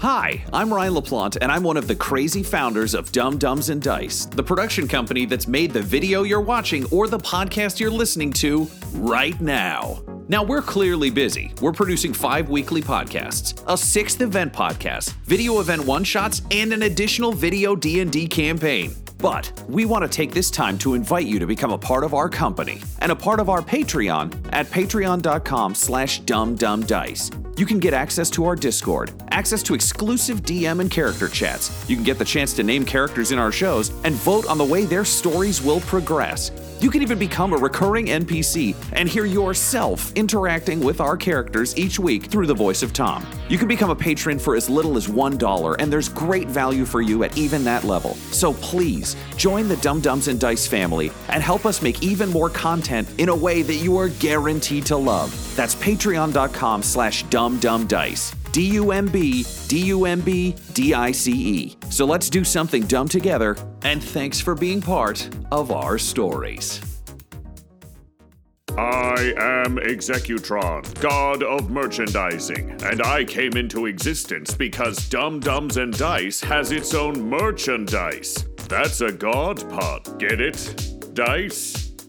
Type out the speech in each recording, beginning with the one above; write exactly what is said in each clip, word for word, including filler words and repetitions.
Hi, I'm Ryan LaPlante, and I'm one of the crazy founders of Dumb Dumbs and Dice, the production company that's made the video you're watching or the podcast you're listening to right now. Now, we're clearly busy. We're producing five weekly podcasts, a sixth event podcast, video event one-shots, and an additional video D and D campaign. But we want to take this time to invite you to become a part of our company and a part of our Patreon at patreon.com slash dumbdumbdice. You can get access to our Discord, access to exclusive D M and character chats. You can get the chance to name characters in our shows and vote on the way their stories will progress. You can even become a recurring N P C and hear yourself interacting with our characters each week through the voice of Tom. You can become a patron for as little as one dollar, and there's great value for you at even that level. So please, join the Dumb Dumbs and Dice family and help us make even more content in a way that you are guaranteed to love. That's patreon.com slash dumbdumbdice. D U M B, D U M B, D I C E. So let's do something dumb together, and thanks for being part of our stories. I am Executron, god of merchandising, and I came into existence because Dumb Dumbs and Dice has its own merchandise. That's a god pod, get it? Dice?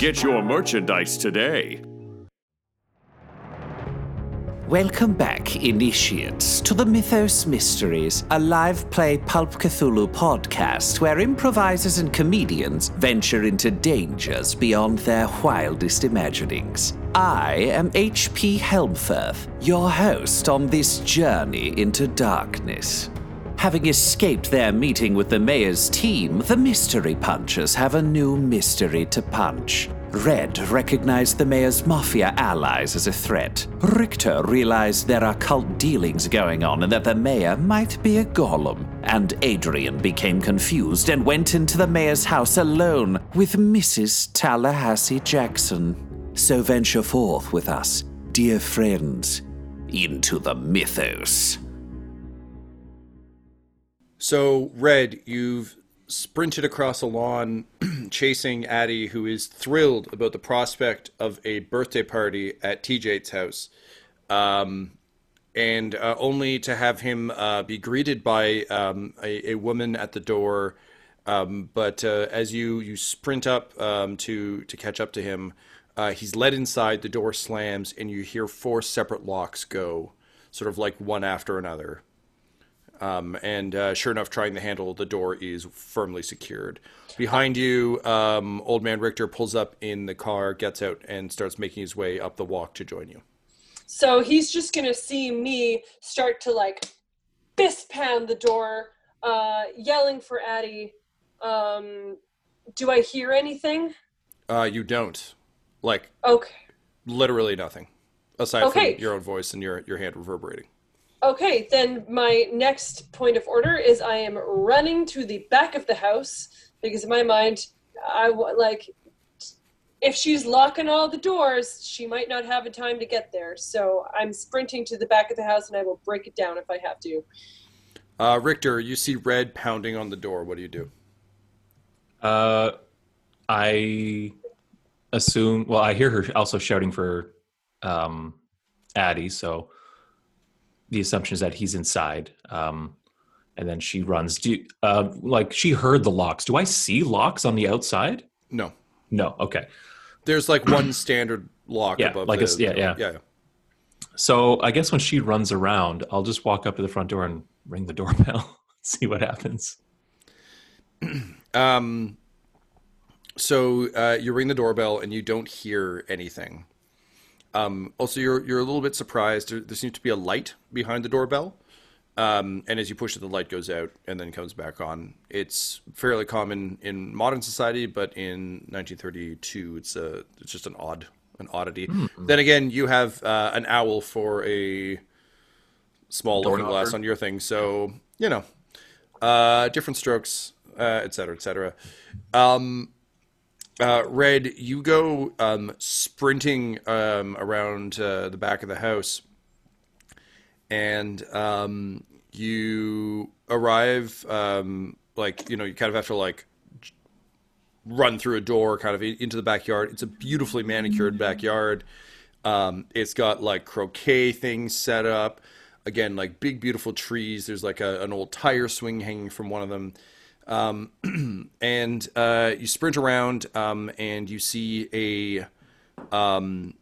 Get your merch merchandise today. Welcome back, initiates, to the Mythos Mysteries, a live play Pulp Cthulhu podcast where improvisers and comedians venture into dangers beyond their wildest imaginings. I am H P Helmfirth, your host on this journey into darkness. Having escaped their meeting with the mayor's team, the Mystery Punchers have a new mystery to punch. Red recognized the mayor's mafia allies as a threat. Richter realized there are cult dealings going on and that the mayor might be a golem. And Adrian became confused and went into the mayor's house alone with Missus Tallahassee Jackson. So venture forth with us, dear friends, into the Mythos. So, Red, you've sprinted across a lawn, chasing Addie, who is thrilled about the prospect of a birthday party at T J's house, um, and uh, only to have him uh, be greeted by um, a, a woman at the door. Um, but uh, as you, you sprint up um, to, to catch up to him, uh, he's led inside, the door slams, and you hear four separate locks go, sort of like one after another. Um, and uh, sure enough, trying the handle, the door is firmly secured. Behind you, um, Old Man Richter pulls up in the car, gets out, and starts making his way up the walk to join you. So he's just going to see me start to, like, fist pound the door, uh, yelling for Addie. Um, do I hear anything? Uh, you don't. Like, okay. Literally nothing, aside okay. from your own voice and your, your hand reverberating. Okay, then my next point of order is I am running to the back of the house because in my mind, I like if she's locking all the doors, she might not have a time to get there. So I'm sprinting to the back of the house and I will break it down if I have to. Uh, Richter, you see Red pounding on the door. What do you do? Uh, I assume, well, I hear her also shouting for um, Addie, so the assumption is that he's inside, um, and then she runs. Do you, uh, like she heard the locks. Do I see locks on the outside? No, no. Okay. There's like one standard lock. Yeah, above like the, a, yeah, the, yeah, yeah, yeah. So I guess when she runs around, I'll just walk up to the front door and ring the doorbell. See what happens. um. So uh, you ring the doorbell and you don't hear anything. Um, also, you're you're a little bit surprised. There, there seems to be a light behind the doorbell, um, and as you push it, the light goes out and then comes back on. It's fairly common in modern society, but in nineteen thirty-two, it's a it's just an odd an oddity. Mm-hmm. Then again, you have uh, an owl for a small looking glass on your thing. So, you know, uh, different strokes, uh, et cetera, et cetera. Um, uh, Red, you go um, sprinting um, around uh, the back of the house, and um, you arrive, um, like, you know, you kind of have to, like, run through a door kind of into the backyard. It's a beautifully manicured backyard. Um, it's got, like, croquet things set up. Again, like, big, beautiful trees. There's, like, a, an old tire swing hanging from one of them. Um, and uh, you sprint around, um, and you see a um,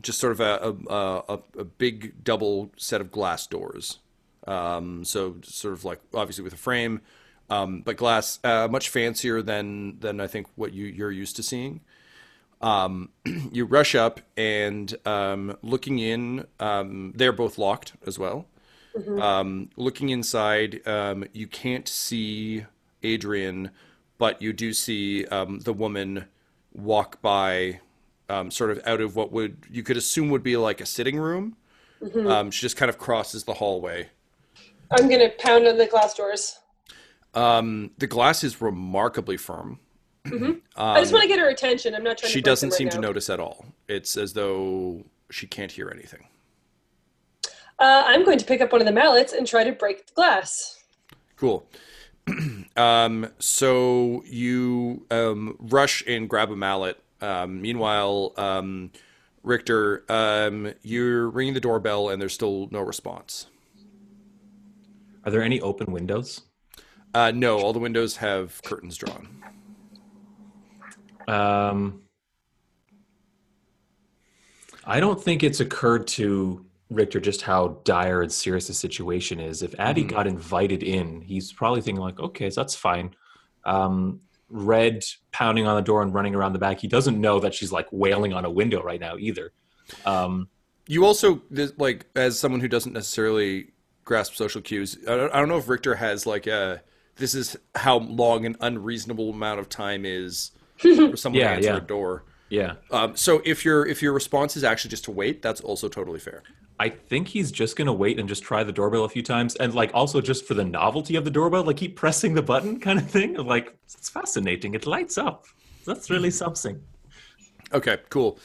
just sort of a, a, a, a big double set of glass doors. Um, so sort of, like, obviously with a frame. Um, but glass, uh, much fancier than, than I think what you, you're used to seeing. Um, you rush up and um, looking in, um, they're both locked as well. Mm-hmm. Um, looking inside, um, you can't see Adrian, but you do see um, the woman walk by um, sort of out of what would you could assume would be like a sitting room. Mm-hmm. Um, she just kind of crosses the hallway. I'm going to pound on the glass doors. Um, the glass is remarkably firm. Mm-hmm. um, I just want to get her attention. I'm not trying. She to doesn't seem right to now. Notice at all. It's as though she can't hear anything. Uh, I'm going to pick up one of the mallets and try to break the glass. Cool. um, so you um, rush and grab a mallet. Um, meanwhile, um, Richter, um, you're ringing the doorbell and there's still no response. Are there any open windows? Uh, no, all the windows have curtains drawn. Um, I don't think it's occurred to Richter just how dire and serious the situation is. If Addy mm-hmm. got invited in, he's probably thinking like, okay, so that's fine. Um, Red pounding on the door and running around the back. He doesn't know that she's like wailing on a window right now either. Um, you also, like, as someone who doesn't necessarily grasp social cues, I don't know if Richter has like a... This is how long an unreasonable amount of time is for someone yeah, to answer yeah. a door. Yeah. Um, so if your if your response is actually just to wait, that's also totally fair. I think he's just going to wait and just try the doorbell a few times. And like also just for the novelty of the doorbell, like keep pressing the button kind of thing. Like, it's fascinating. It lights up. That's really something. Okay, cool.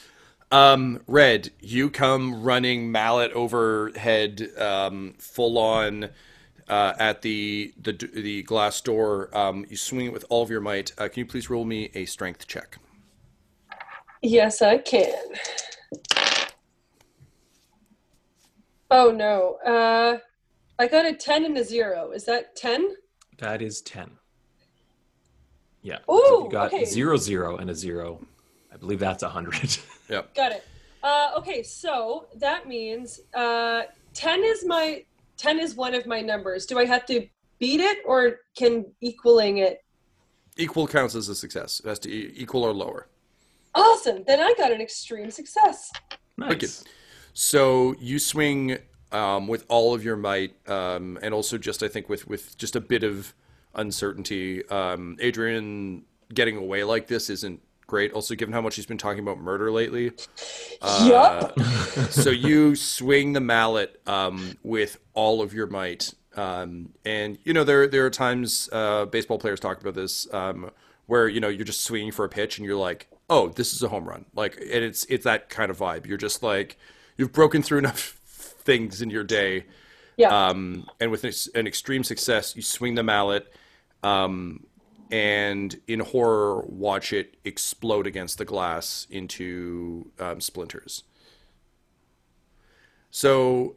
Um, Red, you come running mallet overhead, um, full on... Uh, at the, the the glass door, um, you swing it with all of your might. Uh, can you please roll me a strength check? Yes, I can. Oh, no. Uh, I got a ten and a zero. Is that ten? That is ten. Yeah. Oh, so you got okay. zero, zero, and a zero. I believe that's one hundred. Yep. Got it. Uh, okay, so that means uh, ten is my... ten is one of my numbers. Do I have to beat it, or can equaling it? Equal counts as a success. It has to e- equal or lower. Awesome. Then I got an extreme success. Nice. Okay. So you swing um, with all of your might, um, and also just, I think, with, with just a bit of uncertainty. Um, Adrian getting away like this isn't great. Also, given how much he's been talking about murder lately. Uh, yep. So you swing the mallet um, with all of your might. Um, and, you know, there there are times uh, baseball players talk about this um, where, you know, you're just swinging for a pitch and you're like, oh, this is a home run. Like, and it's, it's that kind of vibe. You're just like, you've broken through enough things in your day. Yeah. Um, and with an extreme success, you swing the mallet. Um And in horror, watch it explode against the glass into um, splinters. So,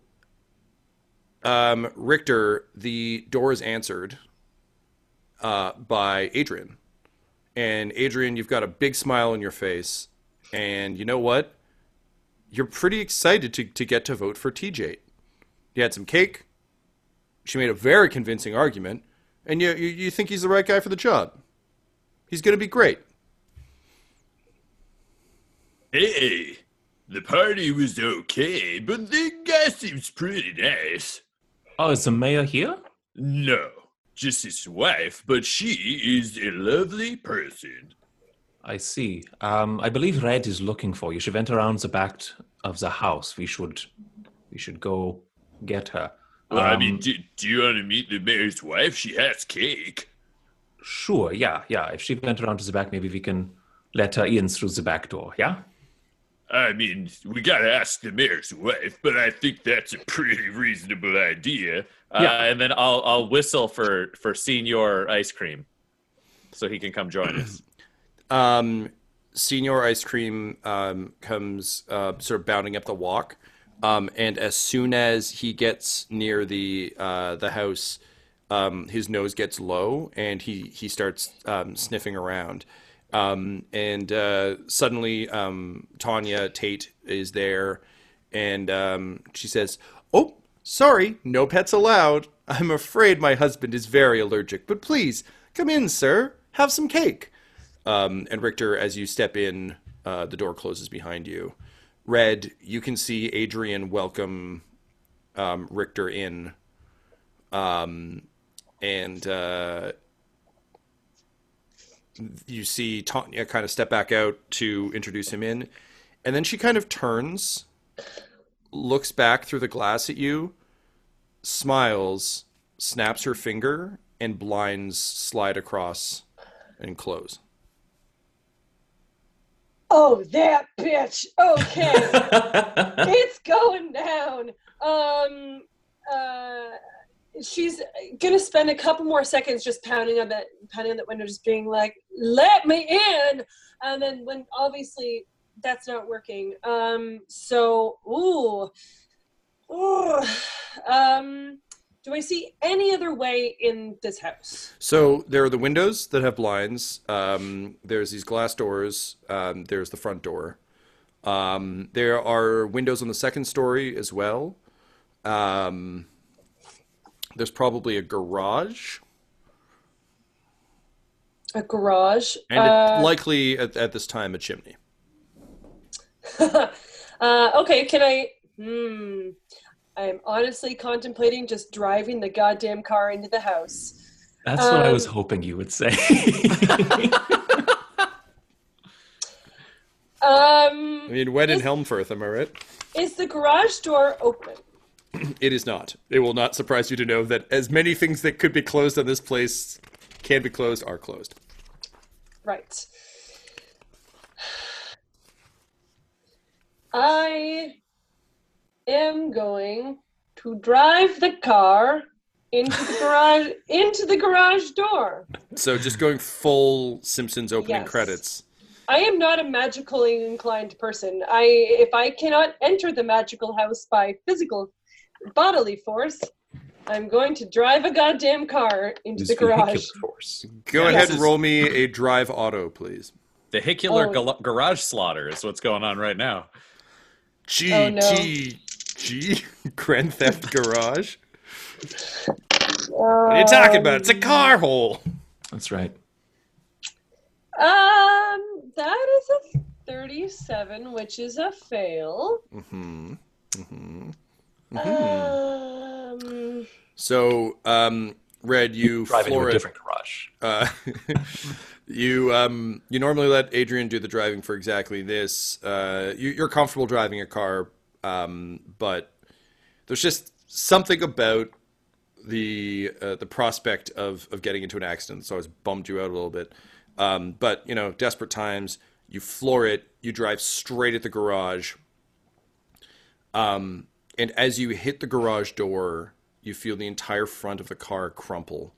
um, Richter, the door is answered uh, by Adrian. And Adrian, you've got a big smile on your face. And you know what? You're pretty excited to, to get to vote for T J. You had some cake. She made a very convincing argument. And you, you you think he's the right guy for the job. He's going to be great. Hey, the party was okay, but the guy seems pretty nice. Oh, is the mayor here? No, just his wife, but she is a lovely person. I see. Um, I believe Red is looking for you. She went around the back of the house. We should, we should go get her. Well, um, I mean, do, do you want to meet the mayor's wife? She has cake. Sure, yeah, yeah. If she went around to the back, maybe we can let her in through the back door, yeah? I mean, we got to ask the mayor's wife, but I think that's a pretty reasonable idea. Uh, yeah. And then I'll I'll whistle for, for Senior Ice Cream so he can come join us. Um, Senior Ice Cream um, comes uh, sort of bounding up the walk. Um, and as soon as he gets near the uh, the house, um, his nose gets low and he, he starts um, sniffing around. Um, and uh, suddenly um, Tanya Tate is there and um, she says, "Oh, sorry, no pets allowed. I'm afraid my husband is very allergic, but please come in, sir. Have some cake." Um, and Richter, as you step in, uh, the door closes behind you. Red, you can see Adrian welcome um, Richter in. Um, and uh, you see Tanya kind of step back out to introduce him in. And then she kind of turns, looks back through the glass at you, smiles, snaps her finger, and blinds slide across and close. Oh, that bitch. Okay. It's going down. Um, uh, she's going to spend a couple more seconds just pounding on that, pounding on that window, just being like, "Let me in." And then when obviously that's not working. Um, so, ooh, ooh. Um, do I see any other way in this house? So there are the windows that have blinds. Um, there's these glass doors. Um, there's the front door. Um, there are windows on the second story as well. Um, there's probably a garage. A garage. And uh, it, likely at, at this time a chimney. uh, okay, can I... Hmm... I'm honestly contemplating just driving the goddamn car into the house. That's um, what I was hoping you would say. um, I mean, when is, in Helmfirth, am I right? Is the garage door open? It is not. It will not surprise you to know that as many things that could be closed on this place can be closed are closed. Right. I... am going to drive the car into the garage into the garage door. So just going full Simpsons opening yes. credits. I am not a magically inclined person. I if I cannot enter the magical house by physical bodily force, I'm going to drive a goddamn car into this the garage. Force. Go yes. ahead and roll me a drive auto, please. Vehicular oh. ga- garage slaughter is what's going on right now. G, oh, no. G, G, Grand Theft Garage. Um, what are you talking about? It's a car hole. That's right. Um, that is a thirty-seven, which is a fail. Mm-hmm. Mm-hmm. Mm-hmm. Um. So, um, Red, you drive into a different garage. Uh, You um you normally let Adrian do the driving for exactly this. Uh, you, you're comfortable driving a car, um, but there's just something about the uh, the prospect of of getting into an accident that's always bummed you out a little bit. Um, but you know, desperate times, you floor it. You drive straight at the garage. Um, and as you hit the garage door, you feel the entire front of the car crumple.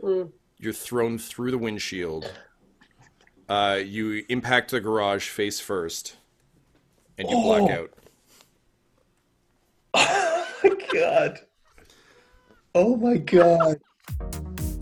Mm. You're thrown through the windshield. Uh, you impact the garage face first, and you oh. black out. Oh my god! Oh my god!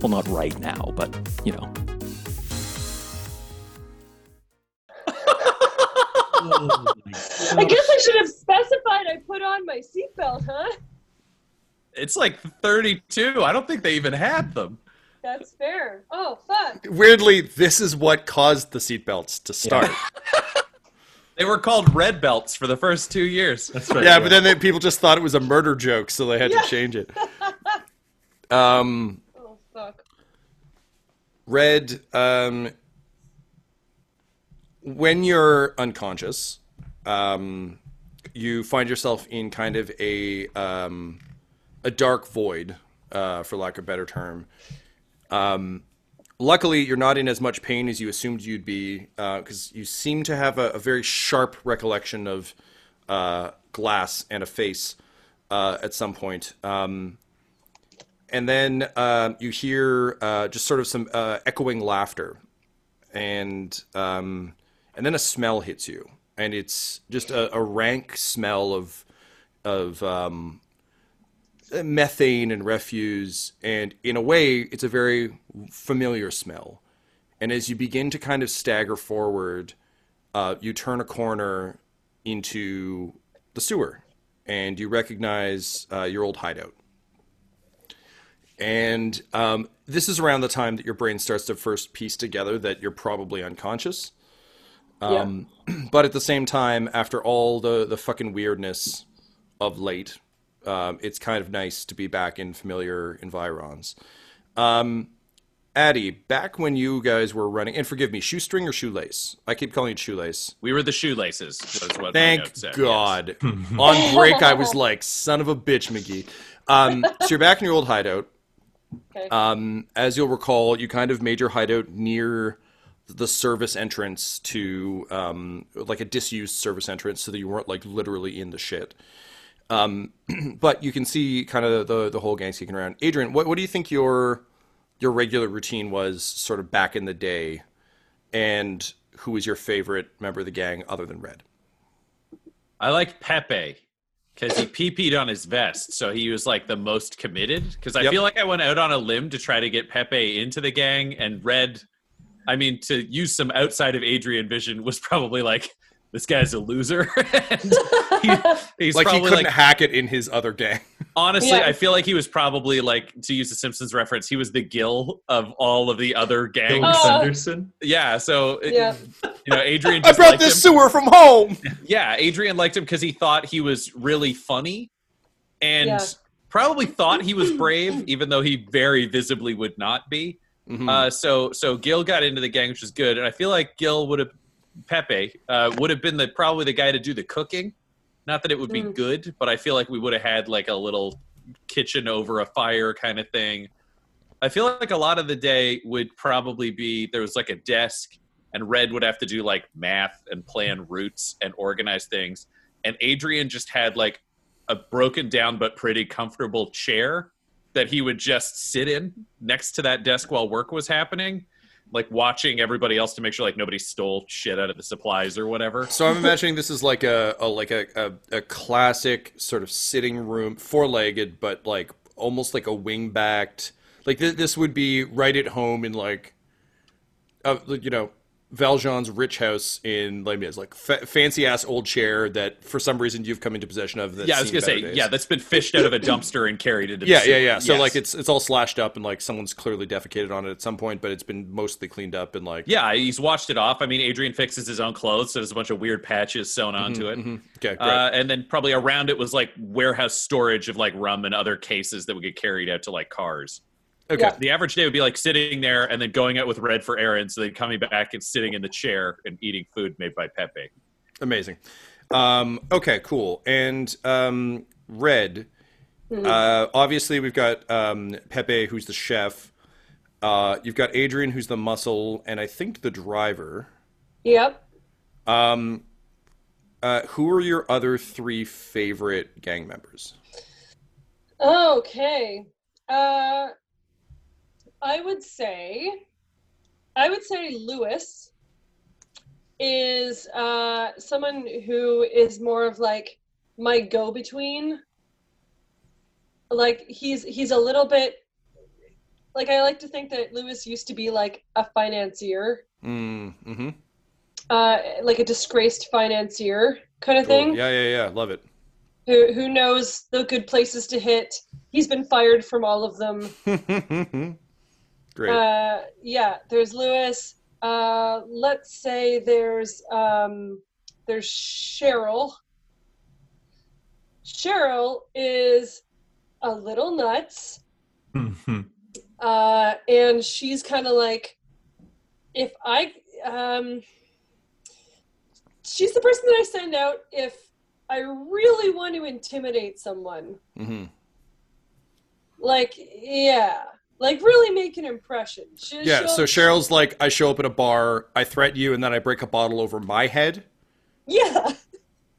Well, not right now, but, you know. Oh, I guess I should have specified I put on my seatbelt, huh? It's like thirty-two. I don't think they even had them. That's fair. Oh, fuck. Weirdly, this is what caused the seatbelts to start. Yeah. They were called red belts for the first two years. That's right. Yeah, yeah. But then they, people just thought it was a murder joke, so they had yeah. to change it. Um, oh, fuck. Red, um, when you're unconscious, um, you find yourself in kind of a um, a dark void, uh, for lack of a better term. Um, luckily, you're not in as much pain as you assumed you'd be, because uh, you seem to have a, a very sharp recollection of uh, glass and a face uh, at some point. Um, and then uh, you hear uh, just sort of some uh, echoing laughter, and um, and then a smell hits you, and it's just a, a rank smell of of um, methane and refuse, and in a way, it's a very familiar smell. And as you begin to kind of stagger forward, uh, you turn a corner into the sewer, and you recognize uh, your old hideout. And um, this is around the time that your brain starts to first piece together that you're probably unconscious. Um, yeah. But at the same time, after all the, the fucking weirdness of late, Um, it's kind of nice to be back in familiar environs. Um, Addy, back when you guys were running, and forgive me, shoestring or shoelace? I keep calling it shoelace. We were the shoelaces. That's what Thank God. Yes. On break, I was like, son of a bitch, McGee. Um, so you're back in your old hideout. Okay. Um, as you'll recall, you kind of made your hideout near the service entrance to, um, like a disused service entrance, so that you weren't like literally in the shit. Um, but you can see kind of the, the whole gang sneaking around. Adrian, what, what do you think your your regular routine was sort of back in the day? And who was your favorite member of the gang other than Red? I liked Pepe because he pee-peed on his vest. So he was like the most committed, because I yep. feel like I went out on a limb to try to get Pepe into the gang. And Red, I mean, to use some outside of Adrian vision, was probably like, this guy's a loser. he, he's like he couldn't like, hack it in his other gang. Honestly, yeah. I feel like he was probably like, to use the Simpsons reference, he was the Gil of all of the other gangs. Uh, Henderson. Yeah, so yeah. It, you know, Adrian. Just I brought this him. sewer from home. Yeah, Adrian liked him because he thought he was really funny, and yeah. probably thought he was brave, even though he very visibly would not be. Mm-hmm. Uh, so so Gil got into the gang, which is good, and I feel like Gil would have. Pepe uh, would have been the probably the guy to do the cooking. Not that it would be mm. good, but I feel like we would have had like a little kitchen over a fire kind of thing. I feel like a lot of the day would probably be there was like a desk, and Red would have to do like math and plan routes and organize things. And Adrian just had like a broken down but pretty comfortable chair that he would just sit in next to that desk while work was happening. Like watching everybody else to make sure like nobody stole shit out of the supplies or whatever. So I'm imagining this is like a, a like a, a, a classic sort of sitting room, four-legged, but like almost like a wing-backed. Like th- this would be right at home in like, uh, you know, Valjean's rich house in Les Mis, like fa- fancy-ass old chair that for some reason you've come into possession of. That's yeah, I was gonna say, days. yeah, that's been fished out of a dumpster and carried into. Yeah, the yeah, yeah. Yes. So like, it's it's all slashed up and like someone's clearly defecated on it at some point, but it's been mostly cleaned up and like. Yeah, he's washed it off. I mean, Adrian fixes his own clothes, so there's a bunch of weird patches sewn onto mm-hmm, it. Mm-hmm. Okay, great. Uh, and then probably around it was like warehouse storage of like rum and other cases that would get carried out to like cars. Okay. Yeah. The average day would be like sitting there and then going out with Red for errands, and then coming back and sitting in the chair and eating food made by Pepe. Amazing. Um, okay, cool. And um, Red, mm-hmm. uh, obviously we've got um, Pepe, who's the chef. Uh, you've got Adrian, who's the muscle, and I think the driver. Yep. Um, uh, who are your other three favorite gang members? Okay. Uh... I would say, I would say Lewis is uh, someone who is more of like my go-between. Like he's he's a little bit like I like to think that Lewis used to be like a financier, mm, mm-hmm. uh, like a disgraced financier kind of cool. thing. Yeah, yeah, yeah, love it. who, who knows the good places to hit. He's been fired from all of them. Great. Uh, yeah, there's Lewis. Uh, let's say there's um, there's Cheryl. Cheryl is a little nuts. Uh, and she's kind of like, if I, um, she's the person that I send out if I really want to intimidate someone. Mm-hmm. Like, yeah. Like, really make an impression. She, yeah, so Cheryl's like, I show up at a bar, I threaten you, and then I break a bottle over my head? Yeah.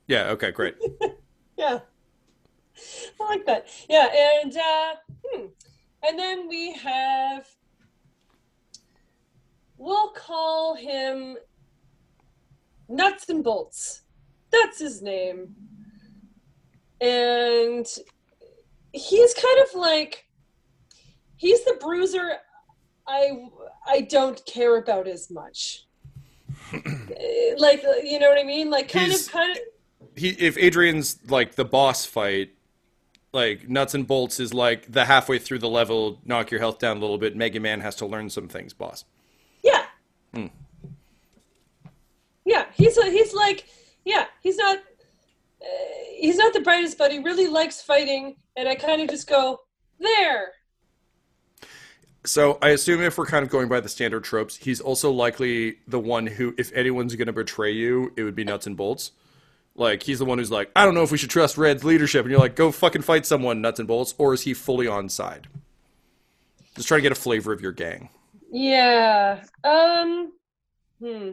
Yeah, okay, great. Yeah. I like that. Yeah, and, uh, hmm. And then we have, we'll call him Nuts and Bolts. That's his name. And he's kind of like, he's the bruiser I, I don't care about as much. Like, you know what I mean? Like, kind he's, of, kind of. He, if Adrian's like the boss fight, like Nuts and Bolts is like the halfway through the level, knock your health down a little bit. Mega Man has to learn some things, boss. Yeah. Mm. Yeah, he's he's like, yeah, he's not, uh, he's not the brightest, but he really likes fighting. And I kind of just go there. So I assume if we're kind of going by the standard tropes, he's also likely the one who, if anyone's going to betray you, it would be Nuts and Bolts. Like, he's the one who's like, I don't know if we should trust Red's leadership. And you're like, go fucking fight someone, Nuts and Bolts. Or is he fully on side? Just trying to get a flavor of your gang. Yeah. Um, hmm.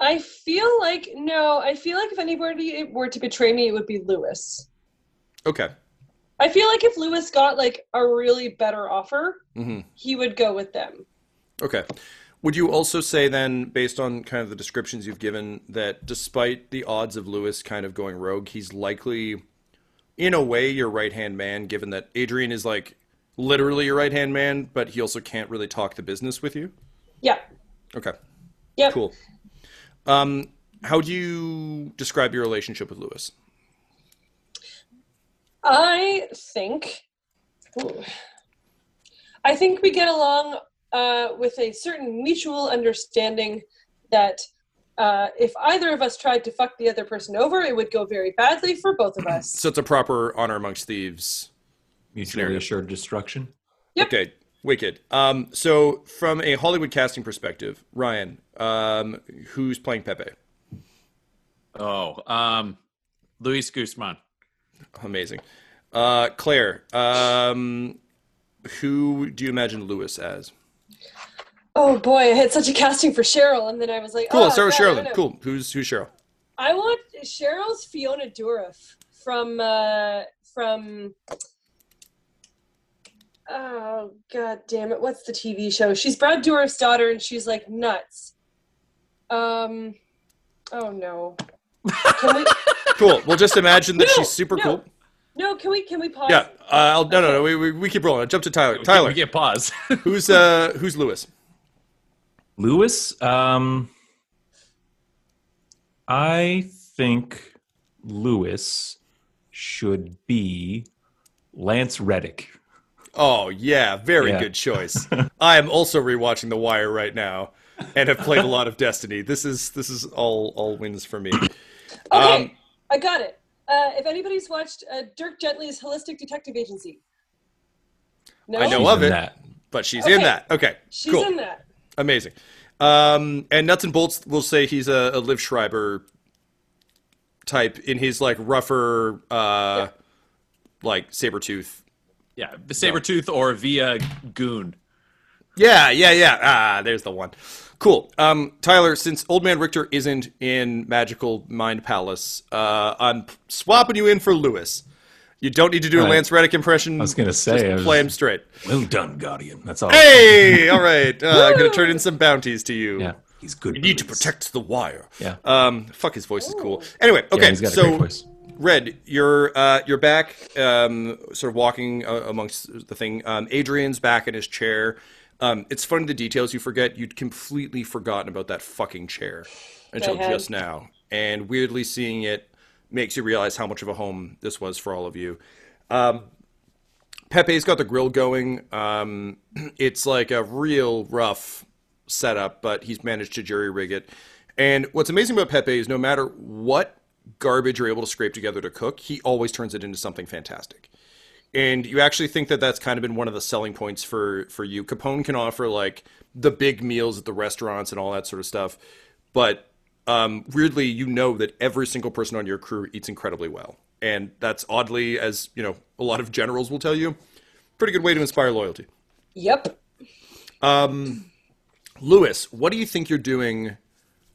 I feel like, no, I feel like if anybody were to betray me, it would be Lewis. Okay. I feel like if Lewis got, like, a really better offer, mm-hmm. he would go with them. Okay. Would you also say then, based on kind of the descriptions you've given, that despite the odds of Lewis kind of going rogue, he's likely, in a way, your right-hand man, given that Adrian is, like, literally your right-hand man, but he also can't really talk the business with you? Yeah. Okay. Yeah. Cool. Um, how do you describe your relationship with Lewis? I think, ooh, I think we get along uh, with a certain mutual understanding that uh, if either of us tried to fuck the other person over, it would go very badly for both of us. So it's a proper honor amongst thieves. Mutually assured destruction. Yep. Okay, wicked. Um, so from a Hollywood casting perspective, Ryan, um, who's playing Pepe? Oh, um, Luis Guzman. Amazing. Uh, Claire, um, who do you imagine Lewis as? Oh boy, I had such a casting for Cheryl, and then I was like, cool, oh, start with Cheryl then. Cool. Who's who's Cheryl? I want Cheryl's Fiona Dourif from uh, from oh god damn it, what's the T V show? She's Brad Dourif's daughter, and she's like nuts. Um, oh no. Can we? Cool. We'll just imagine that no, she's super no. cool. No, can we can we pause? Yeah. Uh, I'll, no, okay. no, no. We, we we keep rolling. I'll jump to Tyler. Tyler, we can't pause. who's uh who's Lewis? Lewis. Um, I think Lewis should be Lance Reddick. Oh yeah, very yeah. good choice. I am also rewatching The Wire right now, and have played a lot of Destiny. This is this is all all wins for me. Okay. Um, I got it. Uh, if anybody's watched uh, Dirk Gently's Holistic Detective Agency. No? I know she's of it, that. But she's okay. in that. Okay, she's cool. in that. Amazing. Um, and Nuts and Bolts will say he's a, a Liv Schreiber type in his, like, rougher, uh, yeah. like, Sabretooth. Yeah, the Sabretooth or via Goon. Yeah, yeah, yeah. Ah, there's the one. Cool. Um, Tyler, since Old Man Richter isn't in Magical Mind Palace, uh, I'm swapping you in for Lewis. You don't need to do all a Lance right. Reddick impression. I was going to say. Just was... play him straight. Well done, Guardian. That's all. Hey! All right. Uh, I'm going to turn in some bounties to you. Yeah, he's good. You need to protect the wire. Yeah. Um, fuck, his voice Ooh. Is cool. Anyway, okay. Yeah, he's got so, a great voice. Red, you're uh, you're back, um, sort of walking uh, amongst the thing. Um, Adrian's back in his chair. Um, it's funny the details you forget. You'd completely forgotten about that fucking chair until just now. And weirdly seeing it makes you realize how much of a home this was for all of you. Um, Pepe's got the grill going. Um, it's like a real rough setup, but he's managed to jerry-rig it. And what's amazing about Pepe is no matter what garbage you're able to scrape together to cook, he always turns it into something fantastic. And you actually think that that's kind of been one of the selling points for, for you. Capone can offer, like, the big meals at the restaurants and all that sort of stuff. But um, weirdly, you know that every single person on your crew eats incredibly well. And that's oddly, as, you know, a lot of generals will tell you, pretty good way to inspire loyalty. Yep. Um, Lewis, what do you think you're doing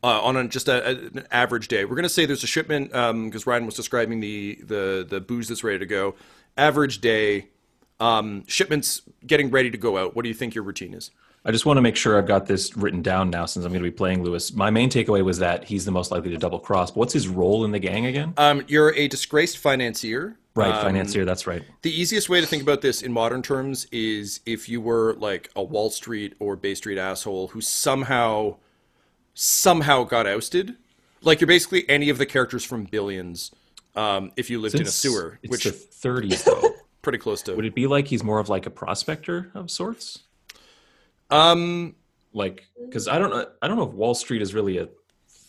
uh, on a, just a, a, an average day? We're going to say there's a shipment, because um, Ryan was describing the, the, the booze that's ready to go. Average day, um, shipments getting ready to go out. What do you think your routine is? I just want to make sure I've got this written down now since I'm going to be playing Lewis. My main takeaway was that he's the most likely to double cross. But what's his role in the gang again? Um, you're a disgraced financier. Right, um, financier, that's right. The easiest way to think about this in modern terms is if you were like a Wall Street or Bay Street asshole who somehow, somehow got ousted. Like you're basically any of the characters from Billions um, if you lived since in a sewer. It's which the thirties, though. Pretty close to. Would it be like he's more of like a prospector of sorts? Um, like, because I don't know, I don't know if Wall Street is really a.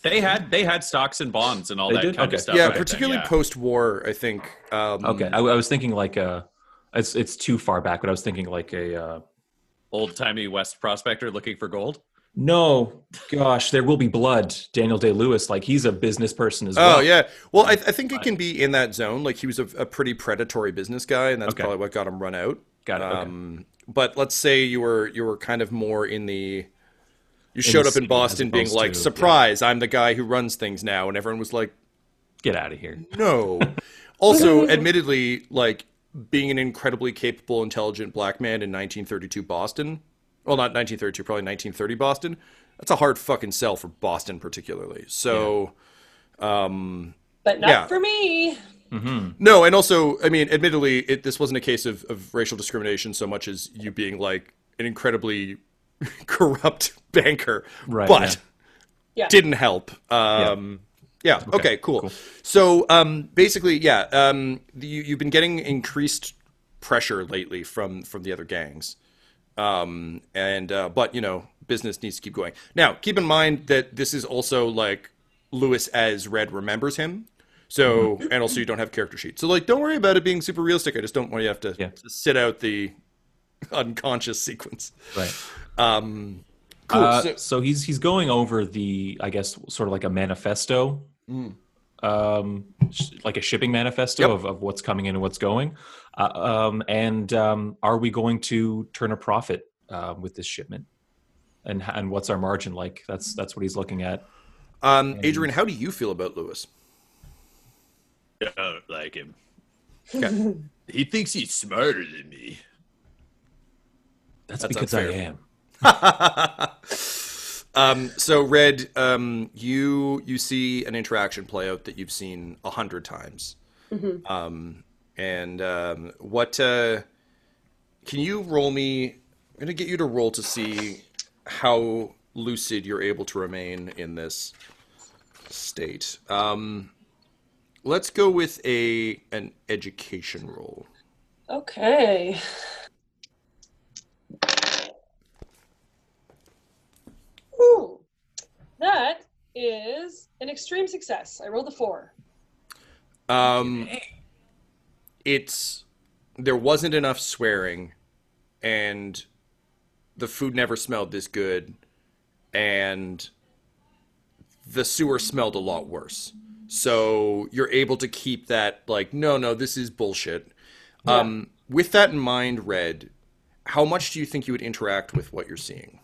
They had they had stocks and bonds and all that did? kind okay. of stuff. Yeah, right particularly yeah. post-war, I think. Um, okay, I, I was thinking like a. It's it's too far back, but I was thinking like a uh, old-timey West prospector looking for gold. No, gosh, There Will Be Blood. Daniel Day-Lewis, like he's a business person as well. Oh yeah, well I, I think it can be in that zone. Like he was a, a pretty predatory business guy, and that's okay. probably what got him run out. Got it. Um, okay. But let's say you were you were kind of more in the, you showed up in Boston being like, surprise, yeah. I'm the guy who runs things now, and everyone was like, get out of here. No. Also, admittedly, like being an incredibly capable, intelligent black man in nineteen thirty-two Boston. Well, not nineteen thirty-two, probably nineteen thirty Boston. That's a hard fucking sell for Boston particularly. So, yeah. um, but not yeah. for me. Mm-hmm. No, and also, I mean, admittedly, it, this wasn't a case of, of racial discrimination so much as you being like an incredibly corrupt banker, right, but yeah. didn't help. Um, yeah. yeah. Okay, okay cool. cool. So um, basically, yeah, um, you, you've been getting increased pressure lately from, from the other gangs. Um, and, uh, but you know, business needs to keep going. Now, keep in mind that this is also like Lewis as Red remembers him. So, and also you don't have character sheets. So like, don't worry about it being super realistic. I just don't want you to have to yeah. sit out the unconscious sequence. Right. Um, cool. Uh, so, so he's, he's going over the, I guess, sort of like a manifesto, mm. um, sh- like a shipping manifesto yep. of, of what's coming in and what's going. Uh, um, and um, are we going to turn a profit uh, with this shipment? And and what's our margin like? That's that's what he's looking at. Um, and, Adrian, how do you feel about Lewis? I don't like him. Okay. He thinks he's smarter than me. That's, That's because unfair. I am. um, so, Red, um, you you see an interaction play out that you've seen a hundred times. Mm-hmm. Um, and um, what uh, can you roll me? I'm going to get you to roll to see how lucid you're able to remain in this state. Um, Let's go with a an education roll. Okay. Ooh, that is an extreme success. I rolled a four. Um, it's there wasn't enough swearing, and the food never smelled this good, and the sewer smelled a lot worse. So you're able to keep that, like, no, no, this is bullshit. Yeah. Um, with that in mind, Red, how much do you think you would interact with what you're seeing?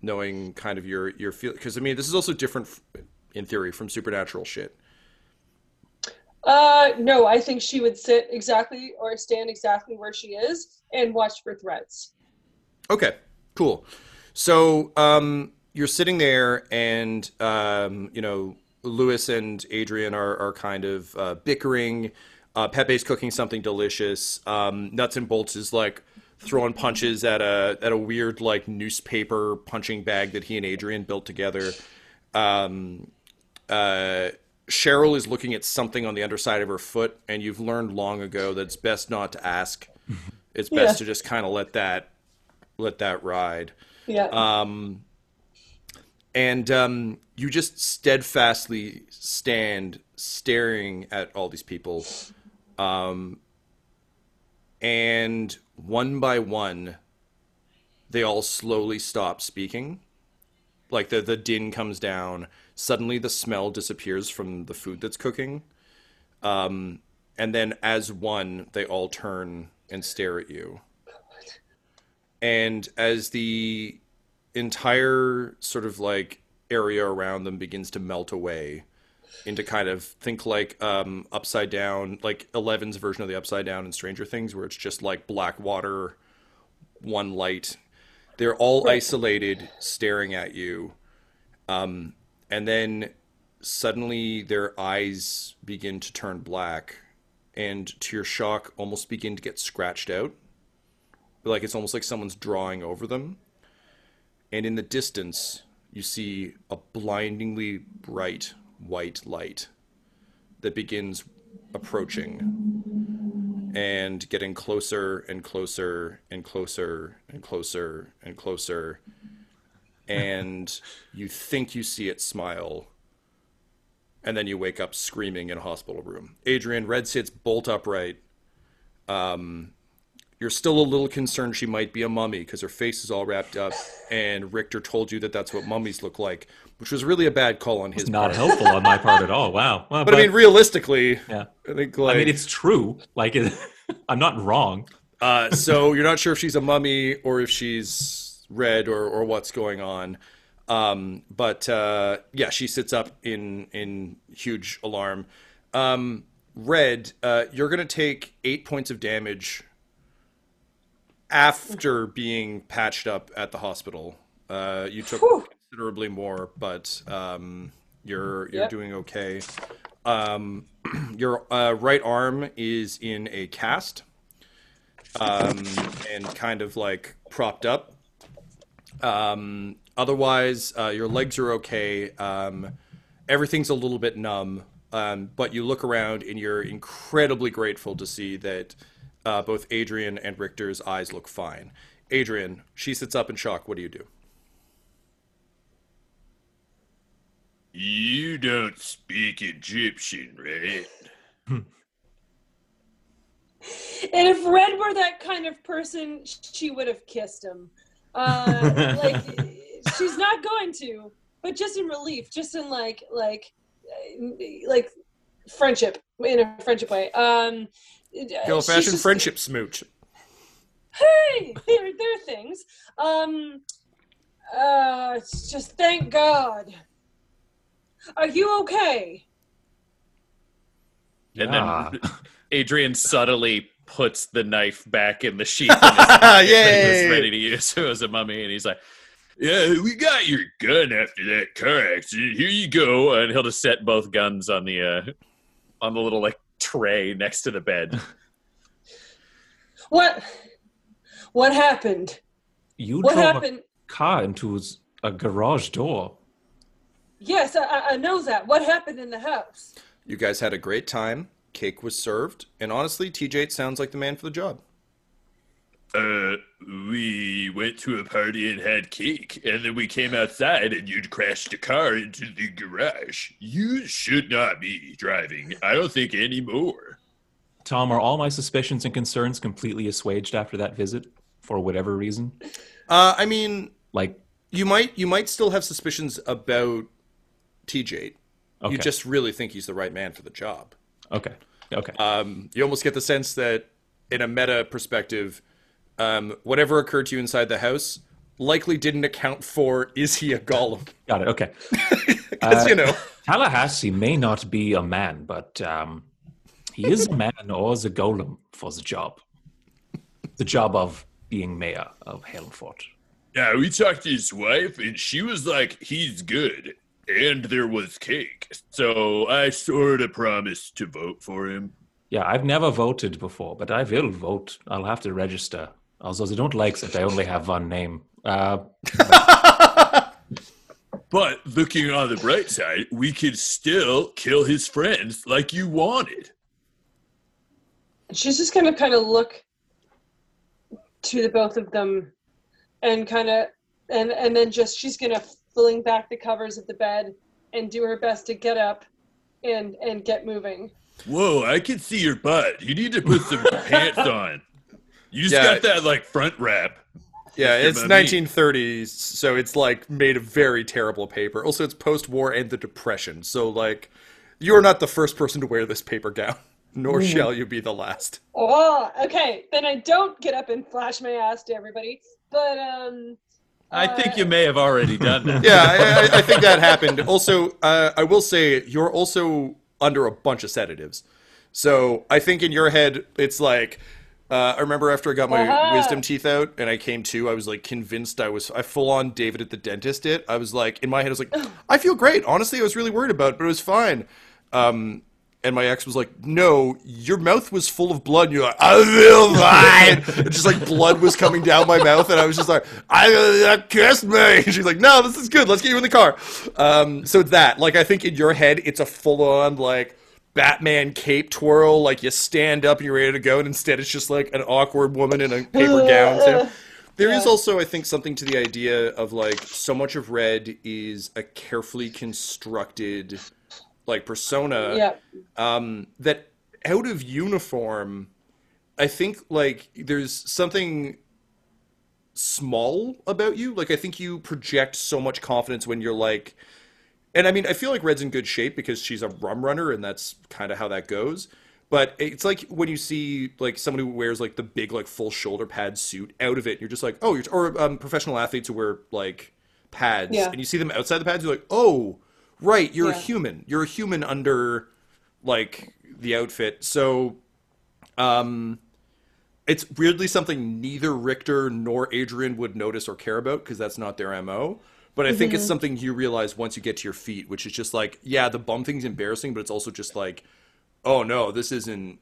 Knowing kind of your, your feel, because, I mean, this is also different, in theory, from supernatural shit. Uh, no, I think she would sit exactly or stand exactly where she is and watch for threats. Okay, cool. So um, you're sitting there and, um, you know, Lewis and Adrian are, are kind of uh, bickering. Uh, Pepe's cooking something delicious. Um, Nuts and Bolts is like throwing punches at a at a weird like newspaper punching bag that he and Adrian built together. Um, uh, Cheryl is looking at something on the underside of her foot, and you've learned long ago that it's best not to ask. It's best yeah. to just kind of let that let that ride. Yeah. Um, and um, you just steadfastly stand staring at all these people. Um, and one by one, they all slowly stop speaking. Like the, the din comes down. Suddenly the smell disappears from the food that's cooking. Um, and then as one, they all turn and stare at you. And as the entire sort of like area around them begins to melt away into kind of think like um, upside down, like Eleven's version of the upside down in Stranger Things, where it's just like black water, one light. They're all isolated, staring at you. Um, and then suddenly their eyes begin to turn black and, to your shock, almost begin to get scratched out. Like it's almost like someone's drawing over them. And in the distance, you see a blindingly bright white light that begins approaching and getting closer and closer and closer and closer and closer. And you think you see it smile. And then you wake up screaming in a hospital room. Adrian, Red sits bolt upright. Um, you're still a little concerned she might be a mummy because her face is all wrapped up. And Richter told you that that's what mummies look like, which was really a bad call on his not part. Not helpful on my part at all. Wow. Well, but, but I mean, realistically, yeah. I think like... I mean, it's true. Like, it, I'm not wrong. Uh, so you're not sure if she's a mummy or if she's Red or, or what's going on. Um, but, uh, yeah, she sits up in, in huge alarm. Um, Red, uh, you're going to take eight points of damage after being patched up at the hospital. Uh, you took Whew. considerably more, but, um, you're, you're yep. doing okay. Um, your, uh, right arm is in a cast, um, and kind of like propped up. Um, Otherwise, uh, your legs are okay. Um, everything's a little bit numb, um, but you look around and you're incredibly grateful to see that uh, both Adrian and Richter's eyes look fine. Adrian, she sits up in shock. What do you do? You don't speak Egyptian, right? And if Red were that kind of person, she would have kissed him. Uh, like... She's not going to, but just in relief, just in like, like, like friendship, in a friendship way. Um, old fashioned friendship smooch. Hey, there, there are things. Um, uh, just thank God. Are you okay? And yeah. then Adrian subtly puts the knife back in the sheath. And he's ready to use it as a mummy, and he's like, yeah, we got your gun after that car accident. Here you go. And he'll just set both guns on the uh, on the little like tray next to the bed. What? What happened? You what drove happened? a car into a garage door. Yes, I, I know that. What happened in the house? You guys had a great time. Cake was served, and honestly, T J sounds like the man for the job. Uh, we went to a party and had cake, and then we came outside and you'd crashed the car into the garage. You should not be driving, I don't think, anymore. Tom, are all my suspicions and concerns completely assuaged after that visit, for whatever reason? Uh, I mean, like, you might you might still have suspicions about T J. Okay. You just really think he's the right man for the job. Okay, okay. Um, you almost get the sense that, in a meta perspective... Um, whatever occurred to you inside the house likely didn't account for, is he a golem? Got it, okay. Because, uh, you know. Tallahassee may not be a man, but um, he is a man or is a golem for the job. The job of being mayor of Helmfort. Yeah, we talked to his wife, and she was like, he's good. And there was cake. So I sort of promised to vote for him. Yeah, I've never voted before, but I will vote. I'll have to register. Although they don't like that I only have one name. Uh, but, But looking on the bright side, we could still kill his friends like you wanted. She's just going to kind of look to the both of them and kind of, and, and then just, she's going to fling back the covers of the bed and do her best to get up and, and get moving. Whoa, I can see your butt. You need to put some pants on. You just yeah. got that, like, front wrap. Yeah, it's nineteen thirties, so it's, like, made of very terrible paper. Also, it's post-war and the Depression, so, like, you're not the first person to wear this paper gown, nor mm. shall you be the last. Oh, okay, then I don't get up and flash my ass to everybody, but, um... I think you may have already done that. yeah, I, I think that happened. Also, uh, I will say, you're also under a bunch of sedatives. So I think in your head, it's like, uh, I remember after I got my uh-huh. wisdom teeth out and I came to, I was like convinced I was, I full on David at the dentist it. I was like, in my head, I was like, I feel great. Honestly, I was really worried about it, but it was fine. Um, and my ex was like, no, your mouth was full of blood. And you're like, I feel fine. Just like blood was coming down my mouth. And I was just like, I, I kissed me. And she's like, no, this is good. Let's get you in the car. Um, so that, like, I think in your head, it's a full on, like, Batman cape twirl. Like, you stand up and you're ready to go. And instead, it's just like an awkward woman in a paper gown. So there yeah. is also, I think, something to the idea of, like, so much of Red is a carefully constructed, like, persona, yeah. um, that out of uniform, I think, like, there's something small about you. Like, I think you project so much confidence when you're, like, and I mean, I feel like Red's in good shape because she's a rum runner, and that's kind of how that goes. But it's like when you see, like, someone who wears, like, the big, like, full shoulder pad suit out of it, and you're just like, oh, you're, or um, professional athletes who wear, like, pads, yeah. and you see them outside the pads, you're like, oh, right, you're yeah. a human. You're a human under, like, the outfit. So, um, it's weirdly something neither Richter nor Adrian would notice or care about because that's not their M O. But I mm-hmm. think it's something you realize once you get to your feet, which is just like, yeah, the bum thing's embarrassing, but it's also just like, oh, no, this isn't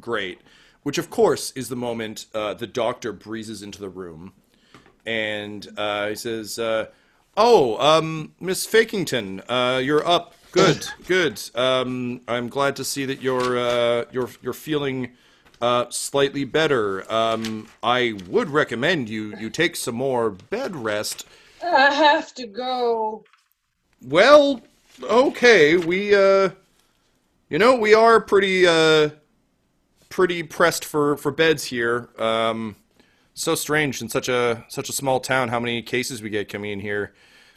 great. Which, of course, is the moment uh, the doctor breezes into the room. And uh, he says... Uh, Oh, um, Miss Fakington, uh, you're up. Good, good. Um, I'm glad to see that you're uh, you're you're feeling uh, slightly better. Um, I would recommend you you take some more bed rest. I have to go. Well, okay. We, uh, you know, we are pretty uh, pretty pressed for, for beds here. Um, so strange in such a such a small town. How many cases we get coming in here?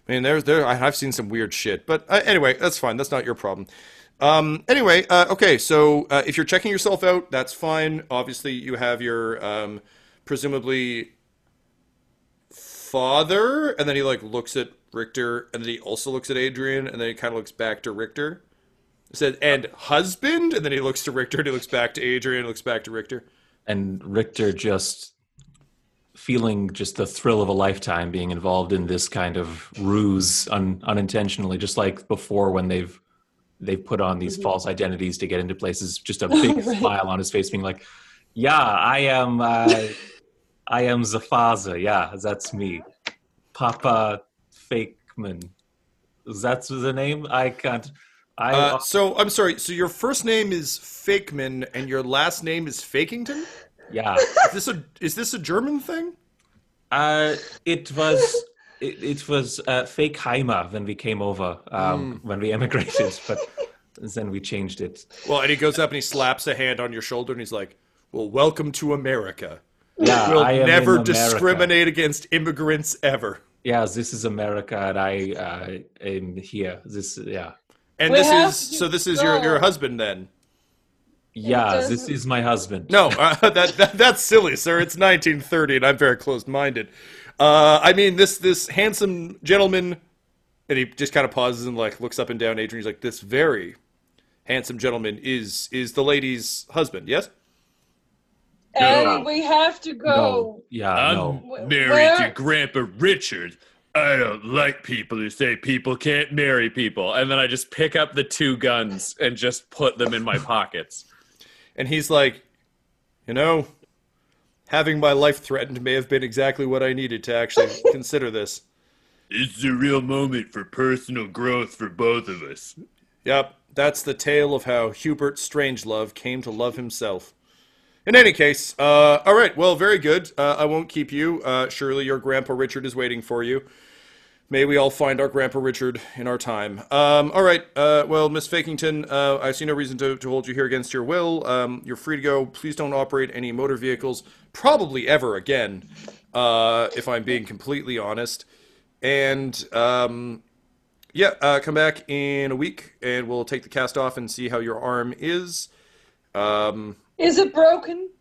I mean, there there I've seen some weird shit. But uh, anyway, that's fine. That's not your problem. Um, anyway, uh, okay. So uh, if you're checking yourself out, that's fine. Obviously, you have your um, presumably father, and then he like looks at Richter, and then he also looks at Adrian, and then he kind of looks back to Richter. He said, "And husband," and then he looks to Richter, and he looks back to Adrian, and looks back to Richter, and Richter just. Feeling just the thrill of a lifetime being involved in this kind of ruse un- unintentionally, just like before when they've they've put on these mm-hmm. false identities to get into places. Just a big right. smile on his face, being like, "Yeah, I am, uh, I am the father. Yeah, that's me, Papa Fakeman. That's the name. I can't. I uh, so I'm sorry. So your first name is Fakeman, and your last name is Fakington." Yeah. Is this a is this a German thing? Uh, it was it, it was uh, fake Heimer when we came over um, mm. when we emigrated, but then we changed it. Well, and he goes up and he slaps a hand on your shoulder and he's like, "Well, welcome to America. Yeah, we'll I never discriminate against immigrants ever. Yeah, this is America, and I uh, am here. This yeah. And we this is so. This is your, your husband then." Yeah, this is my husband. No, uh, that, that that's silly, sir. It's nineteen thirty, and I'm very closed-minded. Uh, I mean, this this handsome gentleman, and he just kind of pauses and like looks up and down. Adrian, he's like, "This very handsome gentleman is is the lady's husband, yes?" And no. we have to go. No. Yeah, I'm no. married Where? to Grandpa Richard. I don't like people who say people can't marry people, and then I just pick up the two guns and just put them in my pockets. And he's like, you know, having my life threatened may have been exactly what I needed to actually consider this. This is a real moment for personal growth for both of us. Yep, that's the tale of how Hubert Strangelove came to love himself. In any case, uh, all right, well, very good. Uh, I won't keep you. Uh, surely your Grandpa Richard is waiting for you. May we all find our Grandpa Richard in our time. Um, all right, uh, well, Miss Fakington, uh, I see no reason to, to hold you here against your will. Um, you're free to go. Please don't operate any motor vehicles, probably ever again, uh, if I'm being completely honest. And, um, yeah, uh, come back in a week, and we'll take the cast off and see how your arm is. Um... Is it broken?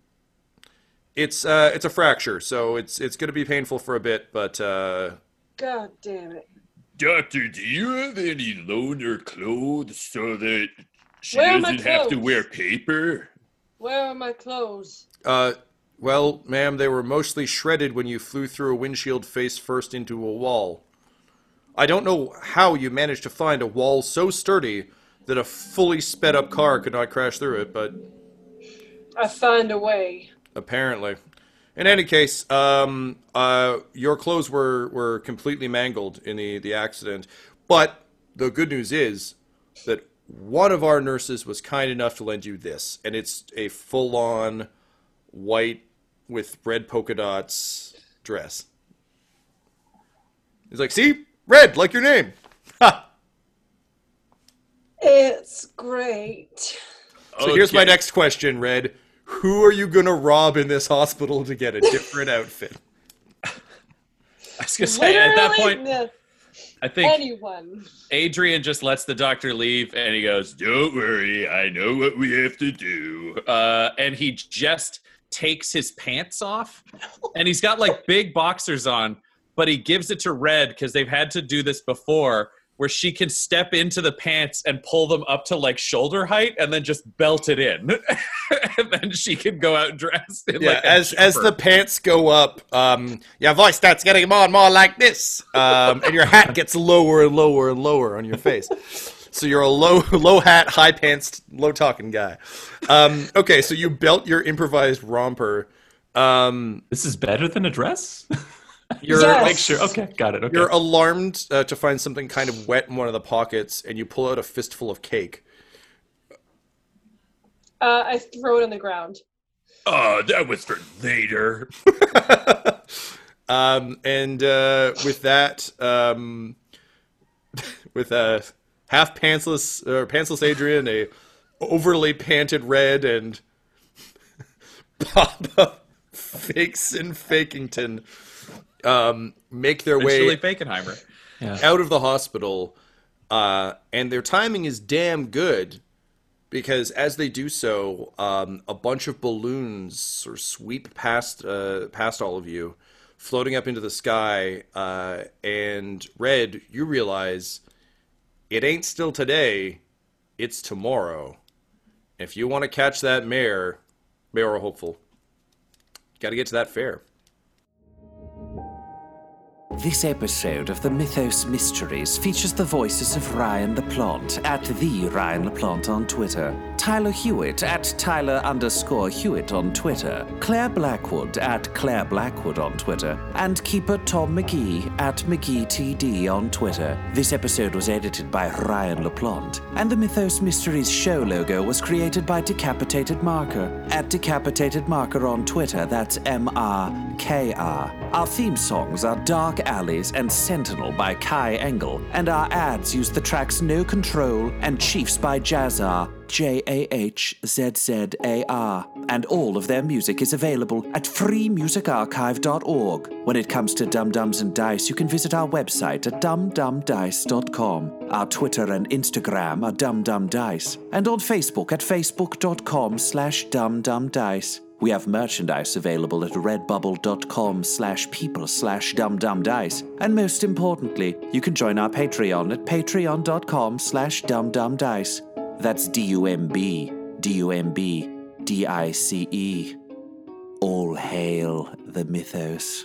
It's uh, it's a fracture, so it's it's going to be painful for a bit, but... Uh... God damn it. Doctor, do you have any loaner clothes so that she Where doesn't have to wear paper? Where are my clothes? Uh, well, ma'am, they were mostly shredded when you flew through a windshield face first into a wall. I don't know how you managed to find a wall so sturdy that a fully sped-up car could not crash through it, but... I find a way. Apparently. In any case, um, uh, your clothes were, were completely mangled in the, the accident. But the good news is that one of our nurses was kind enough to lend you this. And it's a full-on white with red polka dots dress. It's like, see? Red, like your name. Ha! It's great. So okay. Here's my next question, Red. Who are you going to rob in this hospital to get a different outfit? I was going to say, Literally at that point, I think anyone. Adrian just lets the doctor leave, and he goes, don't worry, I know what we have to do. Uh, and he just takes his pants off, and he's got, like, big boxers on, but he gives it to Red because they've had to do this before, where she can step into the pants and pull them up to, like, shoulder height and then just belt it in. And then she can go out dressed in, yeah, like, a as, as the pants go up, um, your voice starts getting more and more like this. Um, and your hat gets lower and lower and lower on your face. So you're a low, low hat, high pants, low talking guy. Um, okay, so you belt your improvised romper. Um, this is better than a dress? You're yes. Make sure. Okay, got it. Okay. You're alarmed uh, to find something kind of wet in one of the pockets, and you pull out a fistful of cake. Uh, I throw it on the ground. Oh, that was for later. um, and uh, with that, um, with a half pantsless or uh, pantsless Adrian, a overly panted Red, and Papa Fakes and Fakington. Um, make their Eventually way Fakenheimer. Yeah. Out of the hospital, uh, and their timing is damn good because as they do so, um, a bunch of balloons sort of sweep past uh, past all of you, floating up into the sky, uh, and Red, you realize it ain't still today, it's tomorrow. If you want to catch that mayor, mayor or hopeful, got to get to that fair. This episode of the Mythos Mysteries features the voices of Ryan LaPlante at the Ryan LaPlante on Twitter, Tyler Hewitt at Tyler underscore Hewitt on Twitter, Claire Blackwood at Claire Blackwood on Twitter, and Keeper Tom McGee at McGeeTD on Twitter. This episode was edited by Ryan LaPlante, and the Mythos Mysteries show logo was created by Decapitated Marker at Decapitated Marker on Twitter. That's M R K R. Our theme songs are Dark Alleys and Sentinel by Kai Engel, and our ads use the tracks No Control and Chiefs by Jazzar, J A H Z Z A R, and all of their music is available at free music archive dot org. When it comes to Dumb Dumbs and Dice, you can visit our website at dumb dumb dice dot com. Our Twitter and Instagram are dumbdumbdice, and on Facebook at facebook dot com slash dumbdumbdice. We have merchandise available at redbubble.com slash people slash dumbdumbdice. And most importantly, you can join our Patreon at patreon.com slash dumbdumbdice. That's D U M B, D U M B, D I C E. All hail the Mythos.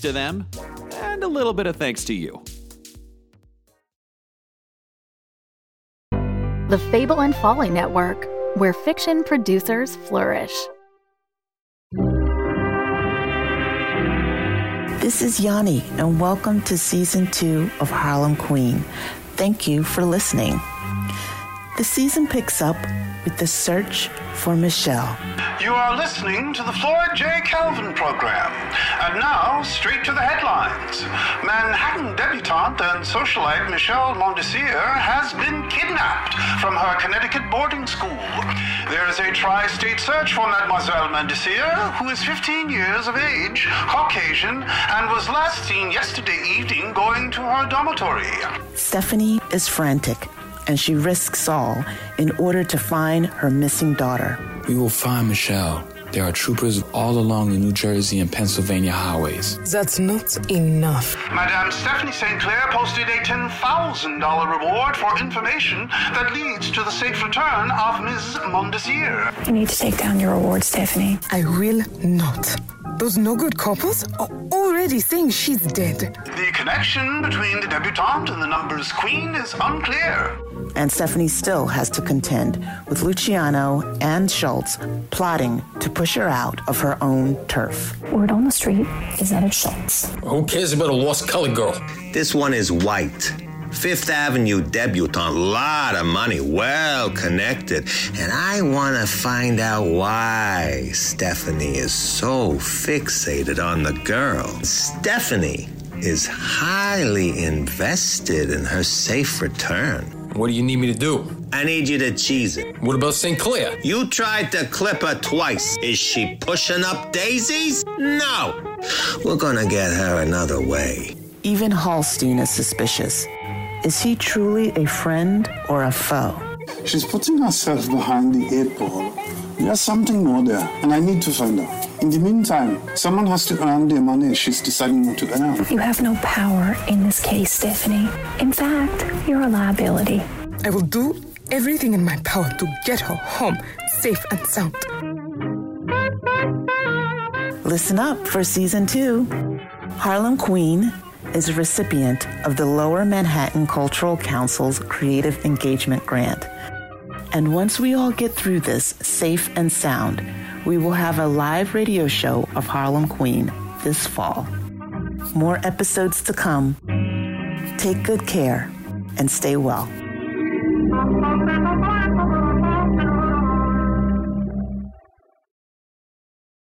to them, and a little bit of thanks to you. The Fable and Folly Network, where fiction producers flourish. This is Yanni, and welcome to Season two of Harlem Queen. Thank you for listening. The season picks up with the search for Michelle. You are listening to the Floyd J. Calvin program. And now, straight to the headlines. Manhattan debutante and socialite Michelle Mondesir has been kidnapped from her Connecticut boarding school. There is a tri-state search for Mademoiselle Mondesir, who is fifteen years of age, Caucasian, and was last seen yesterday evening going to her dormitory. Stephanie is frantic, and she risks all in order to find her missing daughter. We will find Michelle. There are troopers all along the New Jersey and Pennsylvania highways. That's not enough. Madame Stephanie Saint Clair posted a ten thousand dollars reward for information that leads to the safe return of Miz Mondesir. You need to take down your reward, Stephanie. I will not. Those no-good couples are already saying she's dead. The connection between the debutante and the numbers queen is unclear. And Stephanie still has to contend with Luciano and Schultz plotting to push her out of her own turf. Word on the street is that it's Schultz. Who cares about a lost colored girl? This one is white. Fifth Avenue debutante, lot of money, well connected. And I want to find out why Stephanie is so fixated on the girl. Stephanie is highly invested in her safe return. What do you need me to do? I need you to cheese it. What about Saint Clair? You tried to clip her twice. Is she pushing up daisies? No. We're gonna get her another way. Even Hallstein is suspicious. Is he truly a friend or a foe? She's putting herself behind the eight ball. There's something more there, and I need to find out. In the meantime, someone has to earn their money she's deciding not to earn. You have no power in this case, Stephanie. In fact, you're a liability. I will do everything in my power to get her home, safe and sound. Listen up for Season two. Harlem Queen is a recipient of the Lower Manhattan Cultural Council's Creative Engagement Grant. And once we all get through this safe and sound, we will have a live radio show of Harlem Queen this fall. More episodes to come. Take good care and stay well.